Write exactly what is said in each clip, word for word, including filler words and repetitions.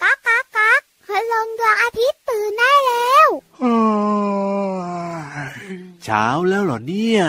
ก๊ากก๊ากก๊ากพลังดวงอาทิตย์ตื่นได้แล้วเช้าแล้วเหรอเนี่ย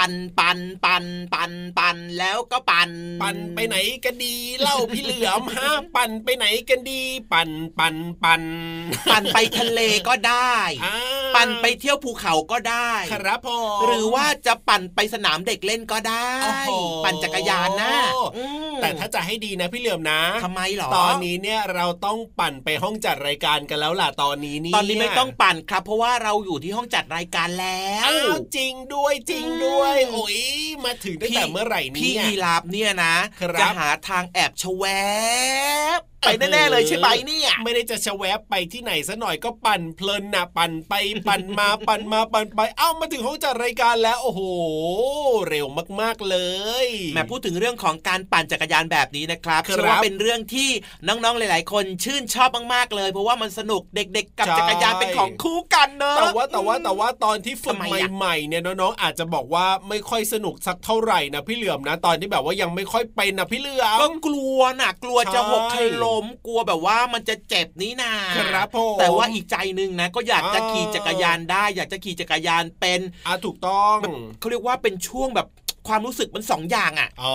ปั่นไปไหนกันดีปั่นปั่นปั่นปั่นไปทะเลก็ได้ปั่นไปเที่ยวภูเขาก็ได้ครับพ่อหรือว่าจะปั่นไปสนามเด็กเล่นก็ได้ปั่นจักรยานนะแต่ถ้าจะให้ดีนะพี่เหลือมนะทำไมหรอตอนนี้เนี่ยเราต้องปั่นไปห้องจัดรายการกันแล้วล่ะตอนนี้นี่ตอนนี้ไม่ต้องปั่นครับเพราะว่าเราอยู่ที่ห้องจัดรายการแล้วจริงด้วยจริงด้วยโอ้ยมาถึงตั้งแต่เมื่อไหร่นี่พี่ยีราฟเนี่ยนะจะหาทางแอบแฉวบ ไปแน่ๆเลยใช่ไหมเนี่ยไม่ได้จะชะแวบไปที่ไหนซะหน่อยก็ปั่นเพลินนะปั่นไปปั่นมาปั่นมาปั่นไปเอ้ามาถึงห้องจัดรายการแล้วโอ้โหเร็วมากๆเลยแม่พูดถึงเรื่องของการปั่นจักรยานแบบนี้นะครับคือว่าเป็นเรื่องที่น้องๆหลายๆคนชื่นชอบมากๆเลยเพราะว่ามันสนุกเด็กๆกับจักรยานเป็นของคู่กันเนอะแต่ว่าแต่ว่าแต่ว่าตอนที่ฝึกใหม่ๆเนี่ยน้องๆอาจจะบอกว่าไม่ค่อยสนุกสักเท่าไหร่นะพี่เหลือมนะตอนที่แบบว่ายังไม่ค่อยเป็นนะพี่เหลือมก็กลัวนะกลัวจะหกล้มกลัวแบบว่ามันจะเจ็บนี่นาครับผมแต่ว่าอีกใจนึงนะก็อยากจะขี่จักรยานได้อยากจะขี่จักรยานเป็นอ่ะถูกต้องเขาเรียกว่าเป็นช่วงแบบความรู้สึกมันสองอย่างอ่ะอ๋อ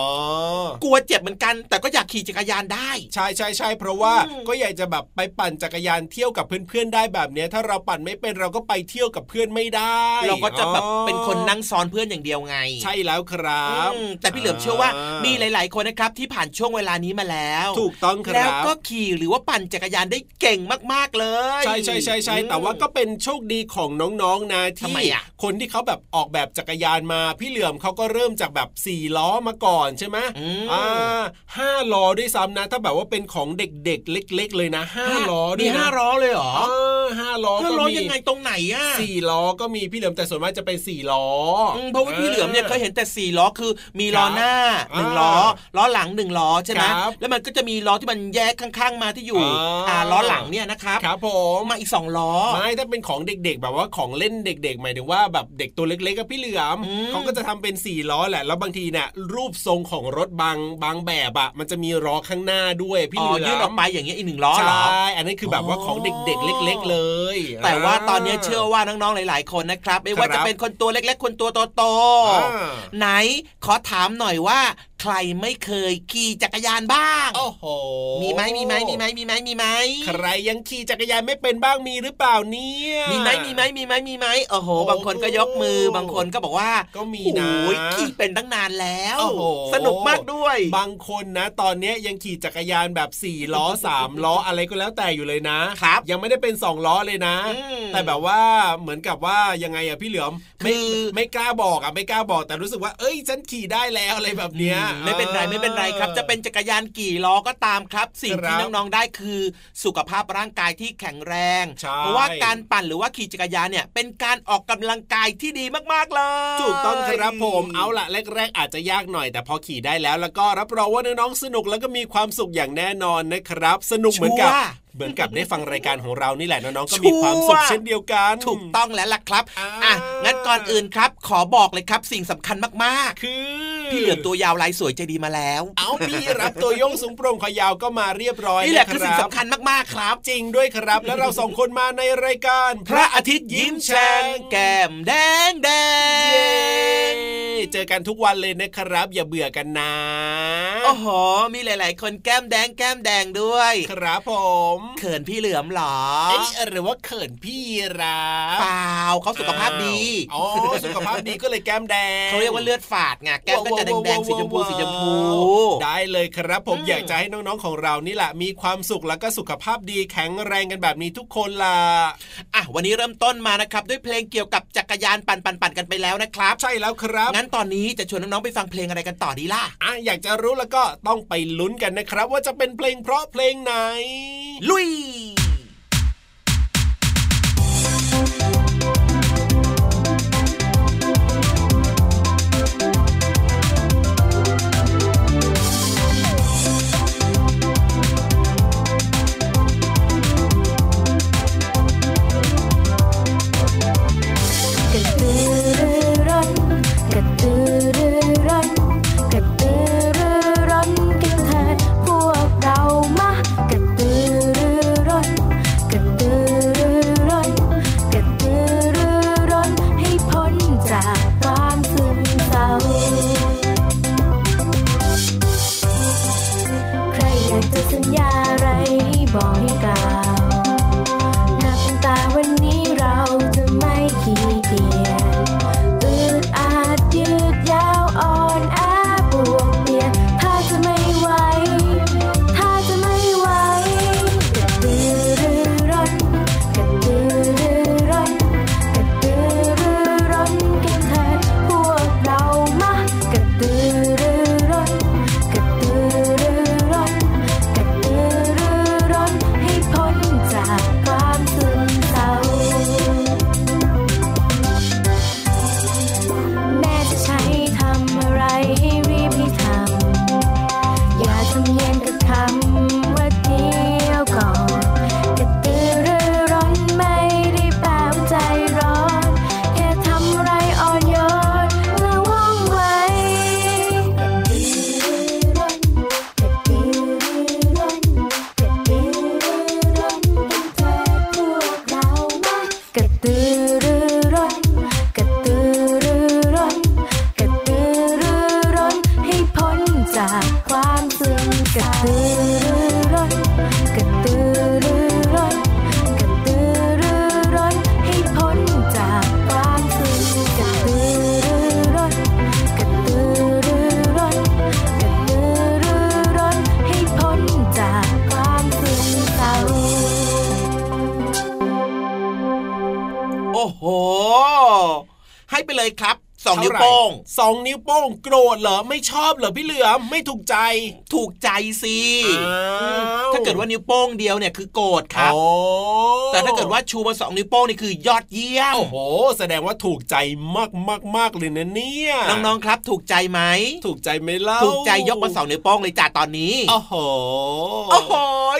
กลัวเจ็บเหมือนกันแต่ก็อยากขี่จักรยานได้ใช่ใช่ใช่เพราะว่าก็อยากจะแบบไปปั่นจักรยานเที่ยวกับเพื่อนๆได้แบบเนี้ยถ้าเราปั่นไม่เป็นเราก็ไปเที่ยวกับเพื่อนไม่ได้เราก็จะแบบเป็นคนนั่งซ้อนเพื่อนอย่างเดียวไงใช่แล้วครับแต่พี่เหลือมเชื่อว่ามีหลายๆคนนะครับที่ผ่านช่วงเวลานี้มาแล้วถูกต้องครับแล้วก็ขี่หรือว่าปั่นจักรยานได้เก่งมากๆเลยใช่ใช่ใช่ใช่แต่ว่าก็เป็นโชคดีของน้องๆนะที่คนที่เขาแบบออกแบบจักรยานมาพี่เหลือมเขาก็เริ่มจากแบบสี่ล้อมาก่อนใช่ไหมอ่าห้าล้อด้วยซ้ำนะถ้าแบบว่าเป็นของเด็กๆเล็กๆเลยนะห้าล้อด้วยนะห้าล้อเลยเหรอเออห้าล้อก็มีห้าล้อยังไงตรงไหนอ่ะสี่ล้อก็มีพี่เหลือมแต่ส่วนมากจะเป็นสี่ล้อเพราะว่าพี่เหลือมเนี่ยเคยเห็นแต่สี่ล้อคือมีล้อหน้าหนึ่งล้อล้อหลังหนึ่งล้อใช่ไหมแล้วมันก็จะมีล้อที่มันแยกข้างๆมาที่อยู่อ่าล้อหลังเนี่ยนะครับครับผมมาอีกสองล้อไม่ถ้าเป็นของเด็กๆแบบว่าของเล่นเด็กๆหมายถึงว่าแบบเด็กตัวเล็กๆกับพี่เหลือมเขาก็จะทำเป็นสี่ล้อแหละแล้วบางทีเนี่ยรูปทรงของรถบางบางแบบอะมันจะมีล้อข้างหน้าด้วยพี่เหลือมอ๋อยื่นออกมาอย่างเงี้ยอีกหนึ่งล้อเหรอใช่อันนี้คือแบบว่าของเด็กๆเล็กๆเลยแต่ว่าตอนนี้เชื่อว่าน้องๆหลายๆคนนะครับไม่ว่าจะเป็นคนตัวเล็กๆคนตัวโตๆไหนขอถามหน่อยว่าใครไม่เคยขี่จักรยานบ้างโอ้โหมีไหมมีไหมมีไหมมีไหมมีไหมใครยังขี่จักรยานไม่เป็นบ้างมีหรือเปล่าเนี่ยมีไหมมีไหมมีไหมมีไหมโอ้โหบางคนก็ยกมือบางคนก็บอกว่าก็มีนะขี่เป็นตั้งนานแล้วสนุกมากด้วยบางคนนะตอนนี้ยังขี่จักรยานแบบสี่ล้อสามล้ออะไรก็แล้วแต่อยู่เลยนะครับยังไม่ได้เป็นสองล้อเลยนะแต่แบบว่าเหมือนกับว่ายังไงอะพี่เหลือมไม่ไม่กล้าบอกอะไม่กล้าบอกแต่รู้สึกว่าเอ้ยฉันขี่ได้แล้วอะไรแบบเนี้ยไม่เป็นไรไม่เป็นไรครับจะเป็นจักรยานกี่ล้อก็ตามครับสิ่งที่น้องๆได้คือสุขภาพร่างกายที่แข็งแรงเพราะว่าการปั่นหรือว่าขี่จักรยานเนี่ยเป็นการออกกำลังกายที่ดีมากๆเลยถูกต้องครับผมเอาล่ะแรกๆอาจจะยากหน่อยแต่พอขี่ได้แล้วแล้วก็รับรองว่าน้องๆสนุกแล้วก็มีความสุขอย่างแน่นอนนะครับสนุกเหมือนกับเหมือนกับได้ฟังรายการของเรานี่แหละน้องๆก็มีความสุขเช่นเดียวกันถูกต้องแล้วล่ะครับอ่ะงั้นก่อนอื่นครับขอบอกเลยครับสิ่งสำคัญมากๆคือพี่เหลือมตัวยาวลายสวยใจดีมาแล้วเอาพี่รับตัวโยงสูงโปร่งคอยาวก็มาเรียบร้อยนี่แหละคือสิ่งสำคัญมากๆครับจริงด้วยครับแล้วเราสองคนมาในรายการพระอาทิตย์ยิ้มแฉ่งแก้มแดงแดงเจอกันทุกวันเลยนะครับอย่าเบื่อกันนะโอ้โหมีหลายๆคนแก้มแดงแก้มแดงด้วยครับผมเขินพี่เหลือมหรอเอ๊ะหรือว่าเขินพี่รับเปล่าเขาสุขภาพดีอ๋อสุขภาพดีก็เลยแก้มแดงเขาเรียกว่าเลือดฝาดไงแก้มก็จะแดงๆสีชมพูสีชมพูได้เลยครับผมอยากจะให้น้องๆของเรานี่แหละมีความสุขแล้วก็สุขภาพดีแข็งแรงกันแบบนี้ทุกคนล่ะอ่ะวันนี้เริ่มต้นมานะครับด้วยเพลงเกี่ยวกับจักรยานปั่นๆๆกันไปแล้วนะครับใช่แล้วครับงั้นตอนนี้จะชวนน้องๆไปฟังเพลงอะไรกันต่อดีล่ะอ่ะอยากจะรู้แล้วก็ต้องไปลุ้นกันนะครับว่าจะเป็นเพลงเพราะเพลงไหนลุย ให้ไปเลยครับสองนิ้วโป้งสองนิ้วโป้งโกรธเหรอไม่ชอบเหรอพี่เหลือมไม่ถูกใจถูกใจสิถ้าเกิดว่านิ้วโป้งเดียวเนี่ยคือโกรธครับแต่ถ้าเกิดว่าชูมาสองนิ้วโป้งนี่คือยอดเยี่ยมโอ้โหแสดงว่าถูกใจมากมากมากเลยนะเนี่ยน้องๆครับถูกใจไหมถูกใจไหมเล่าถูกใจยกมาสองนิ้วโป้งเลยจ้าตอนนี้โอ้โหโอ้โห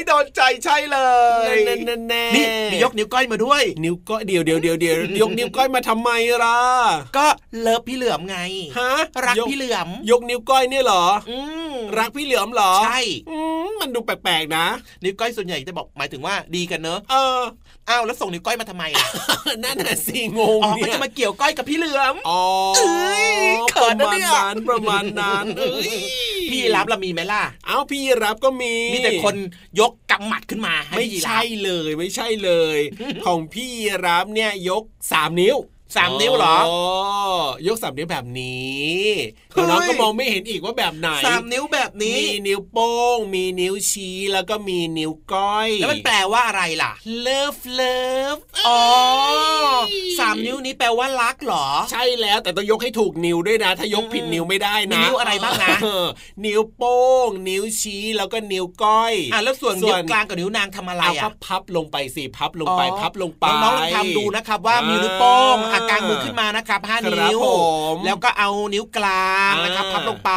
โดนใจใช่เลยแน่แน่แน่นี่มียกนิ้วก้อยมาด้วยนิ้วก้อยเดียวเดียวเดียวเดียวยกนิ้วก้อยมาทำไมล่ะก็เลิฟพี่เหลือมไงฮะรักพี่เหลือมยกนิ้วก้อยเนี่ยเหรออืมรักพี่เหลือมเหรอใช่อืมมันดูแปลกๆนะนิ้วก้อยส่วนใหญ่จะบอกหมายถึงว่าดีกันเนอะเอออ้าวแล้วส่งนิ้วก้อยมาทำไมล่ะ นั่นน่ะสิงงเนี่ยมันจะมาเกี่ยวก้อยกับพี่เหลือมอ๋อเขินนะเนี่ยประมาณนั้นพี่รับละมีไหมล่ะเอ้าพี่รับก็มีมีแต่คนยกกำหมัดขึ้นมาไม่ใช่เลยไม่ใช่เลยของพี่รับเนี่ยยกสามนิ้วสามนิ้วเหรอยกสามนิ้วแบบนี้น้องก็มองไม่เห็นอีกว่าแบบไหนสามนิ้วแบบนี้มีนิ้วโป้งมีนิ้วชี้แล้วก็มีนิ้วก้อยแล้วมันแปลว่าอะไรล่ะเลิฟเลิฟอ๋อสามนิ้วนี้แปลว่ารักเหรอใช่แล้วแต่ต้องยกให้ถูกนิ้วด้วยนะถ้ายกผิดนิ้วไม่ได้นะนิ้วอะไรบ้างนะนิ้วโป้งนิ้วชี้แล้วก็นิ้วก้อยอ่ะแล้วส่วนนิ้วกลางกับนิ้วนางทำอะไรอ่ะเอาพับลงไปสิพับลงไปพับลงไปน้องลองทำดูนะครับว่ามีนิ้วโป้งกลางมือขึ้นมานะครับห้านิ้วแล้วก็เอานิ้วกลางนะครับพับลงไป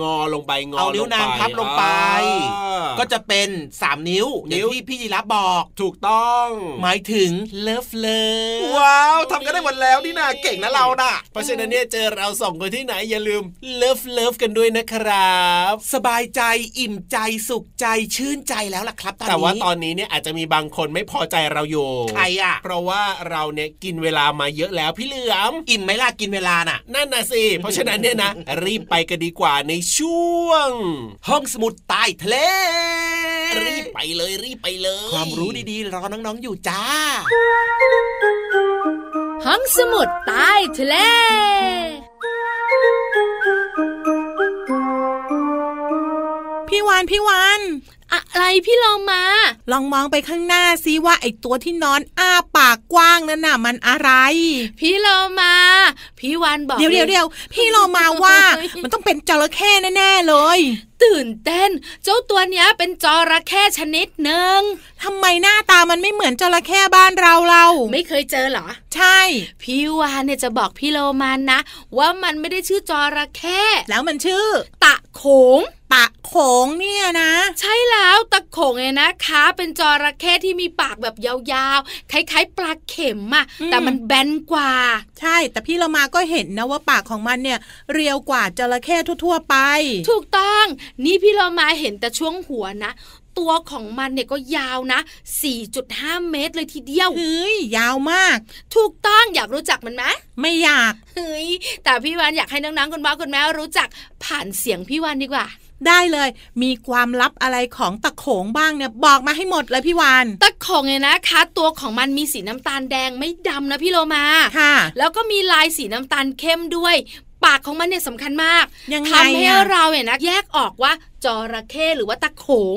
งอลงไปงอเอานิ้วนางพับลงไปก็จะเป็นสามนิ้วอย่างที่พี่ยีรับบอกถูกต้องหมายถึงเลิฟเลิฟว้าวทำกันได้หมดแล้วนี่นะเก่งนะเราน่ะเพราะฉะนั้นเนี่ยเจอเราสองคนที่ไหนอย่าลืมเลิฟเลิฟกันด้วยนะครับสบายใจอิ่มใจสุขใจชื่นใจแล้วล่ะครับตอนนี้แต่ว่าตอนนี้เนี่ยอาจจะมีบางคนไม่พอใจเราอยู่ใครอ่ะเพราะว่าเราเนี่ยกินเวลามาเยอะแล้วพี่เหลือมอิ่มไหมล่ะกินเวลาน่ะนั่นน่ะสิ เพราะฉะนั้นเนี่ยนะรีบไปกันดีกว่าในช่วงห้องสมุดใต้ทะเลรีบไปเลยรีบไปเลยความรู้ดีๆรอน้องๆอยู่จ้าห้องสมุดใต้ทะเลพี่วานพี่วานอะไรพี่ลองมาลองมองไปข้างหน้าซิว่าไอตัวที่นอนอ้าปากกว้างนั่นน่ะมันอะไรพี่ลองมาพี่วานบอกเดี๋ยวเดี๋ยวเดี๋ยวพี่ลองมาว่า มันต้องเป็นจระเข้แน่ๆเลยตื่นเต้นเจ้าตัวเนี้ยเป็นจระเข้ชนิดหนึ่งทำไมหน้าตามันไม่เหมือนจระเข้บ้านเราเราไม่เคยเจอเหรอใช่พี่วานเนี่ยจะบอกพี่โลมานะว่ามันไม่ได้ชื่อจระเข้แล้วมันชื่อตะโขงตะโขงเนี่ยนะใช่แล้วตะโขงเนี่ยนะคะเป็นจระเข้ที่มีปากแบบยาวๆคล้ายๆปลาเข็มอ่ะแต่มันแบนกว่าใช่แต่พี่โลมาก็เห็นนะว่าปากของมันเนี่ยเรียวกว่าจระเข้ทั่วๆไปถูกต้องนี่พี่เรามาเห็นแต่ช่วงหัวนะตัวของมันเนี่ยก็ยาวนะ สี่จุดห้า เมตรเลยทีเดียวเฮ้ยยาวมากถูกต้องอยากรู้จักมันไหมไม่อยากเฮ้ยแต่พี่วานอยากให้น้องๆคุณพ่อคุณแม่รู้จักผ่านเสียงพี่วานดีกว่าได้เลยมีความลับอะไรของตะโขงบ้างเนี่ยบอกมาให้หมดเลยพี่วานตะโขงเนี่ยนะคะตัวของมันมีสีน้ำตาลแดงไม่ดำนะพี่โลมาค่ะแล้วก็มีลายสีน้ำตาลเข้มด้วยปากของมันเนี่ยสำคัญมากทำให้เราเนี่ยนะแยกออกว่าจระเข้หรือว่าตะโขง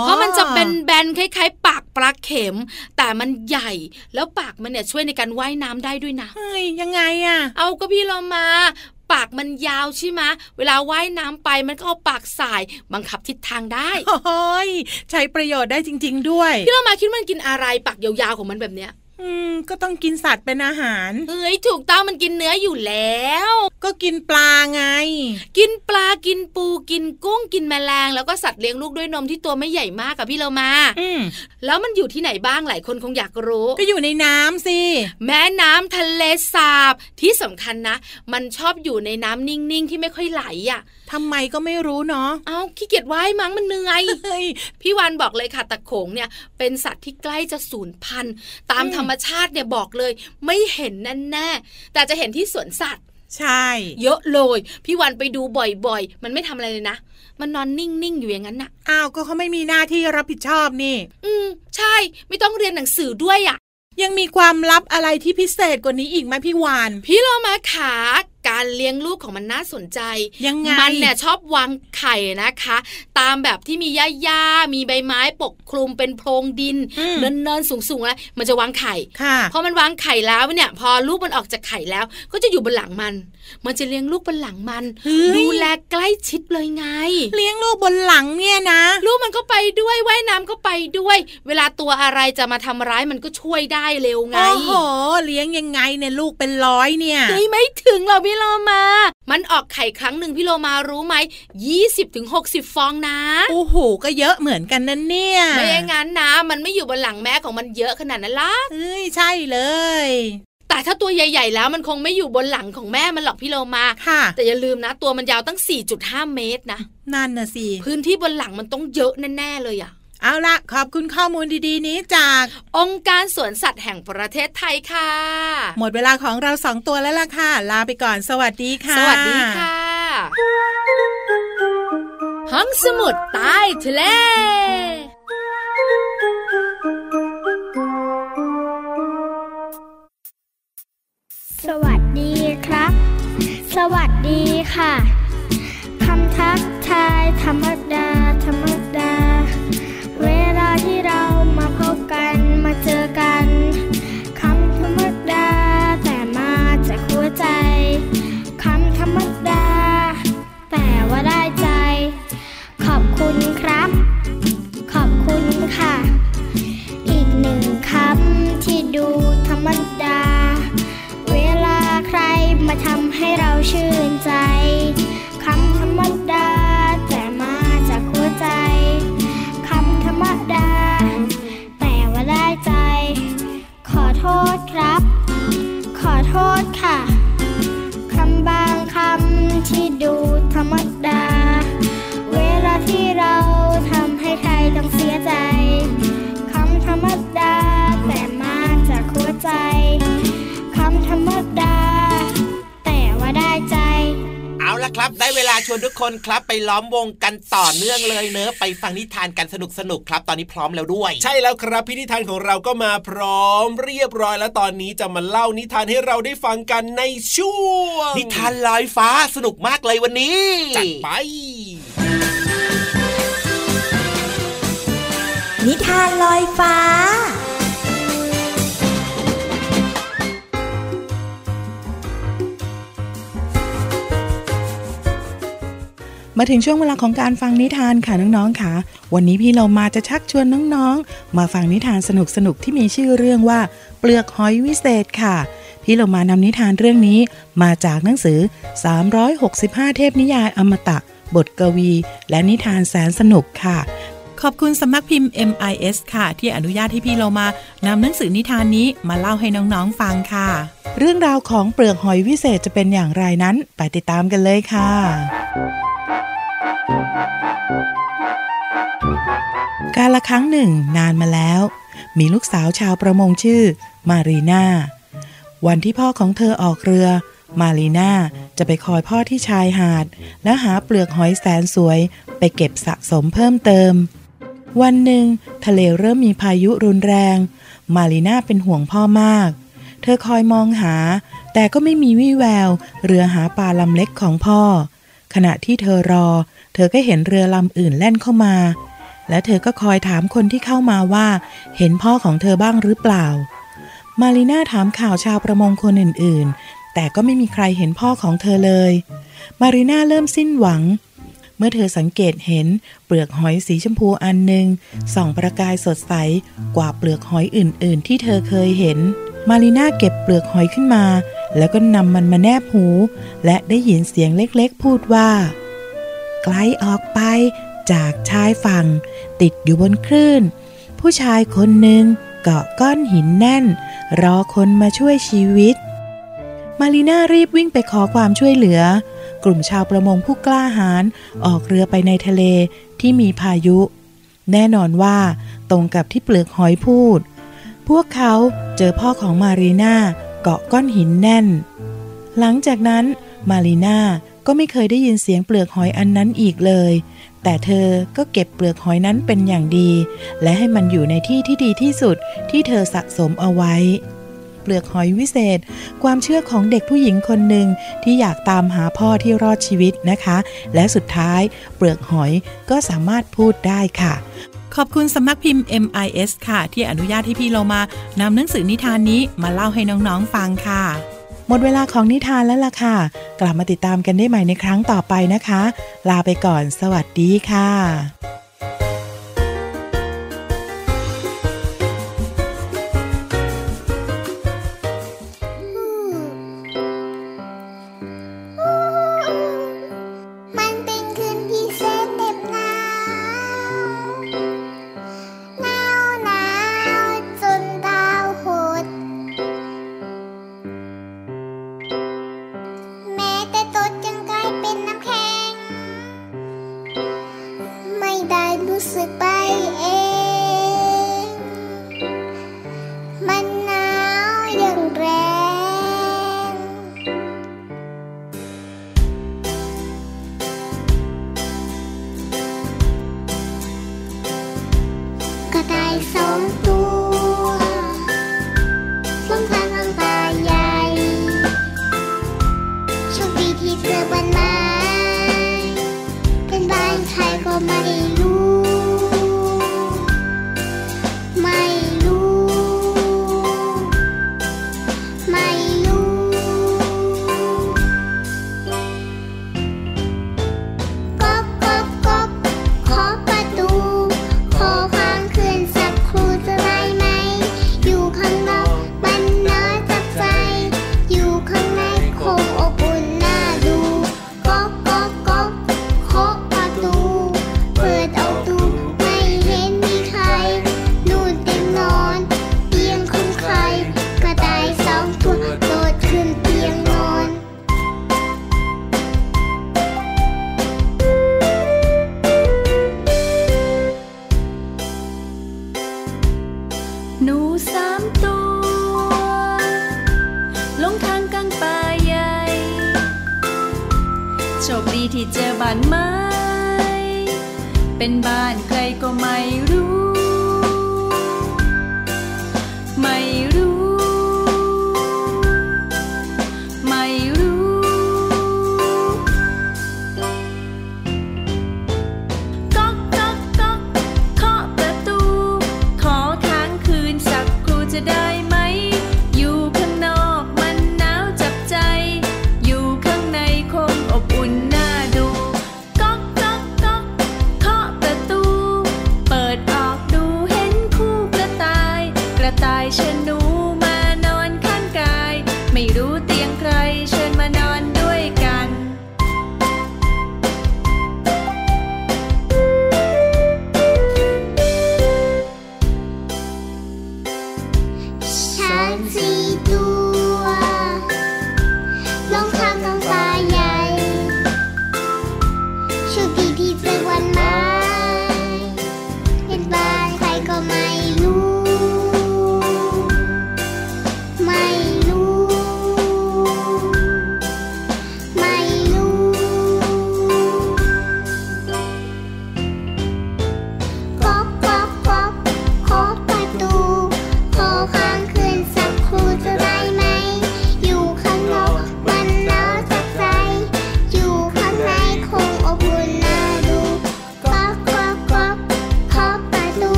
เพราะมันจะเป็นแบนคล้ายๆปากปลาเข็มแต่มันใหญ่แล้วปากมันเนี่ยช่วยในการว่ายน้ำได้ด้วยนะเฮ้ยยังไงอะเอาก็พี่เรามาปากมันยาวใช่ไหมเวลาว่ายน้ำไปมันก็เอาปากสายบังคับทิศทางได้โอ้ยใช้ประโยชน์ได้จริงๆด้วยพี่เรามาคิดมันกินอะไรปากยาวๆของมันแบบเนี้ยอืมก็ต้องกินสัตว์เป็นอาหารเอ้ยถูกต้องมันกินเนื้ออยู่แล้วก็กินปลาไงกินปลากินปูกินกุ้งกินแมลงแล้วก็สัตว์เลี้ยงลูกด้วยนมที่ตัวไม่ใหญ่มากกับพี่เรามาอืมแล้วมันอยู่ที่ไหนบ้างหลายคนคงอยากรู้ก็อยู่ในน้ำสิแม่น้ำทะเลสาบที่สำคัญนะมันชอบอยู่ในน้ำนิ่งๆที่ไม่ค่อยไหลอ่ะทำไมก็ไม่รู้เนาะเอ้าขี้เกียจว่ายมั้งมันเหนื่อย พี่วานบอกเลยค่ะตะโขงเนี่ยเป็นสัตว์ที่ใกล้จะสูญพันธุ์ตามธรรมชาติเนี่ยบอกเลยไม่เห็นแน่ๆแต่จะเห็นที่สวนสัตว์ใช่เยอะเลยพี่วันไปดูบ่อยๆมันไม่ทำอะไรเลยนะ มันนอนนิ่งๆอยู่อย่างนั้นน่ะอ้าวก็เขาไม่มีหน้าที่รับผิดชอบนี่อืมใช่ไม่ต้องเรียนหนังสือด้วยอ่ะยังมีความลับอะไรที่พิเศษกว่านี้อีกไหมพี่วานพี่โลมาขาการเลี้ยงลูกของมันน่าสนใจยังไงมันเนี่ยชอบวางไข่นะคะตามแบบที่มีหญ้าๆมีใบไม้ปกคลุมเป็นโพรงดินเนินๆสูงๆแล้วมันจะวางไข่พอมันวางไข่แล้วเนี่ยพอลูกมันออกจากไข่แล้วก็จะอยู่บนหลังมันมันจะเลี้ยงลูกบนหลังมันดูแลใกล้ชิดเลยไงเลี้ยงลูกบนหลังเนี่ยนะลูกมันก็ไปด้วยว่ายน้ำก็ไปด้วยเวลาตัวอะไรจะมาทำร้ายมันก็ช่วยได้เร็วไงโอ้โหเลี้ยงยังไงเนี่ยลูกเป็นร้อยเนี่ยเฮ้ยไม่ถึงหรอกพี่โลมามันออกไข่ครั้งหนึ่งพี่โลมารู้ไหม ยี่สิบถึงหกสิบ ฟองนะโอ้โหก็เยอะเหมือนกันนะเนี่ยไม่อย่างนั้นนะมันไม่อยู่บนหลังแม่ของมันเยอะขนาดนั้นล่ะเอ้ยใช่เลยแต่ถ้าตัวใหญ่ๆแล้วมันคงไม่อยู่บนหลังของแม่มันหรอกพี่โลมาแต่อย่าลืมนะตัวมันยาวตั้ง สี่จุดห้าเมตรนะนั่นน่ะสิพื้นที่บนหลังมันต้องเยอะแน่ๆเลยอะเอาล่ะขอบคุณข้อมูลดีๆนี้จากองค์การสวนสัตว์แห่งประเทศไทยค่ะหมดเวลาของเราสองตัวแล้วล่ะค่ะลาไปก่อนสวัสดีค่ะสวัสดีค่ะห้องสมุดใต้ทะเลสวัสดีครับสวัสดีค่ะคำทักทายธรรมดาธรรมดาเวลาที่เรามาพบกันมาเจอกันคำธรรมดาแต่มาจากหัวใจคำธรรมดาแต่ว่าได้ใจขอบคุณครับขอบคุณค่ะอีกหนึ่งคำที่ดูธรรมดาเวลาใครมาทำให้เราชื่นใจคำธรรมดาแต่มาจากหัวใจธรรมดาแต่ว่าได้ใจขอโทษครับขอโทษค่ะคำบางคำที่ดูธรรมดาเวลาที่เราทำให้ใครต้องเสียใจคำธรรมดาแต่มาจากหัวใจคำธรรมดาแต่ว่าได้ใจเอาล่ะครับได้เวลาชวนทุกคนครับไปล้อมวงกันต่อเนื่องเลยเนอะไปฟังนิทานกันสนุกสนุกครับตอนนี้พร้อมแล้วด้วยใช่แล้วครับพี่นิทานของเราก็มาพร้อมเรียบร้อยแล้วตอนนี้จะมาเล่านิทานให้เราได้ฟังกันในช่วงนิทานลอยฟ้าสนุกมากเลยวันนี้จัดไปนิทานลอยฟ้ามาถึงช่วงเวลาของการฟังนิทานค่ะน้องๆค่ะวันนี้พี่เรามาจะชักชวนน้องๆมาฟังนิทานสนุกๆที่มีชื่อเรื่องว่าเปลือกหอยวิเศษค่ะพี่เรามานำนิทานเรื่องนี้มาจากหนังสือสามร้อยหกสิบห้าเทพนิยายอมตะบทกวีและนิทานแสนสนุกค่ะขอบคุณสำนักพิมพ์ เอ็ม ไอ เอส ค่ะที่อนุญาตให้พี่เรามานำหนังสือนิทานนี้มาเล่าให้น้องๆฟังค่ะเรื่องราวของเปลือกหอยวิเศษจะเป็นอย่างไรนั้นไปติดตามกันเลยค่ะกาลครั้งหนึ่งนานมาแล้วมีลูกสาวชาวประมงชื่อมารีนาวันที่พ่อของเธอออกเรือมารีนาจะไปคอยพ่อที่ชายหาดและหาเปลือกหอยแสนสวยไปเก็บสะสมเพิ่มเติมวันหนึ่งทะเลเริ่มมีพายุรุนแรงมารีนาเป็นห่วงพ่อมากเธอคอยมองหาแต่ก็ไม่มีวี่แววเรือหาปลาลำเล็กของพ่อขณะที่เธอรอเธอก็เห็นเรือลำอื่นแล่นเข้ามาและเธอก็คอยถามคนที่เข้ามาว่าเห็นพ่อของเธอบ้างหรือเปล่ามารีนาถามข่าวชาวประมงคนอื่นๆแต่ก็ไม่มีใครเห็นพ่อของเธอเลยมารีนาเริ่มสิ้นหวังเมื่อเธอสังเกตเห็นเปลือกหอยสีชมพูอันหนึ่งส่องประกายสดใสกว่าเปลือกหอยอื่นๆที่เธอเคยเห็นมารีนาเก็บเปลือกหอยขึ้นมาแล้วก็นำมันมาแนบหูและได้ยินเสียงเล็กๆพูดว่าไกลออกไปจากชายฝั่งติดอยู่บนคลื่นผู้ชายคนหนึ่งเกาะก้อนหินแน่นรอคนมาช่วยชีวิตมารีนารีบวิ่งไปขอความช่วยเหลือกลุ่มชาวประมงผู้กล้าหาญออกเรือไปในทะเลที่มีพายุแน่นอนว่าตรงกับที่เปลือกหอยพูดพวกเขาเจอพ่อของมารีนาเกาะก้อนหินแน่นหลังจากนั้นมารีนา ก็ไม่เคยได้ยินเสียงเปลือกหอยอันนั้นอีกเลยแต่เธอก็เก็บเปลือกหอยนั้นเป็นอย่างดีและให้มันอยู่ในที่ที่ดีที่สุดที่เธอสะสมเอาไว้เปลือกหอยวิเศษความเชื่อของเด็กผู้หญิงคนหนึ่งที่อยากตามหาพ่อที่รอดชีวิตนะคะและสุดท้ายเปลือกหอยก็สามารถพูดได้ค่ะขอบคุณสำนักพิมพ์ เอ็ม ไอ เอส ค่ะที่อนุญาตให้พี่เรามานำหนังสือนิทานนี้มาเล่าให้น้องๆฟังค่ะหมดเวลาของนิทานแล้วล่ะค่ะกลับมาติดตามกันได้ใหม่ในครั้งต่อไปนะคะลาไปก่อนสวัสดีค่ะ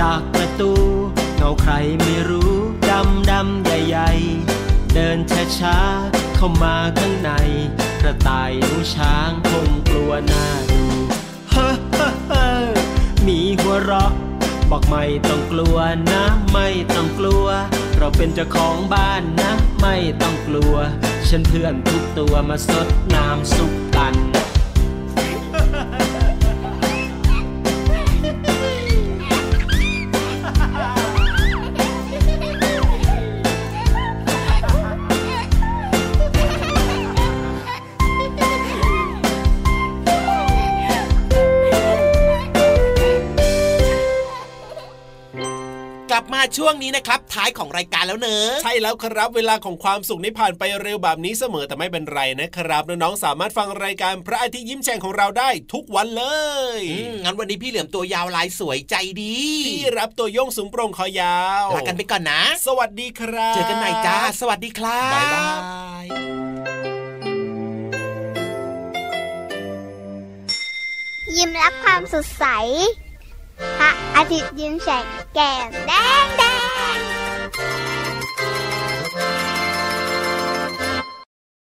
จากประตูเงาใครไม่รู้ดำดำใหญ่ใหญ่ เดินช้าๆเข้ามาข้างในกระต่ายหนูช้างคงกลัวหน้าดูเฮ้อเฮ้อเฮ้อมีหัวเราะบอกไม่ต้องกลัวนะไม่ต้องกลัวเราเป็นเจ้าของบ้านนะไม่ต้องกลัวฉันเพื่อนทุกตัวมาสดน้ำซุปกันช่วงนี้นะครับท้ายของรายการแล้วเนอะใช่แล้วครับเวลาของความสุขนี่ผ่านไปเร็วแบบนี้เสมอแต่ไม่เป็นไรนะครับน้องๆสามารถฟังรายการพระอาทิตย์ยิ้มแฉ่งของเราได้ทุกวันเลยงั้นวันนี้พี่เหลือมตัวยาวลายสวยใจดีพี่รับตัวโยงสูงโปร่งคอยาวลากันไปก่อนนะสวัสดีครับเจอกันใหม่จ้าสวัสดีครับบ๊ายบายยิ้มรับความสดใสพระอาทิตย์ยิ้มแฉ่งแก้มแดง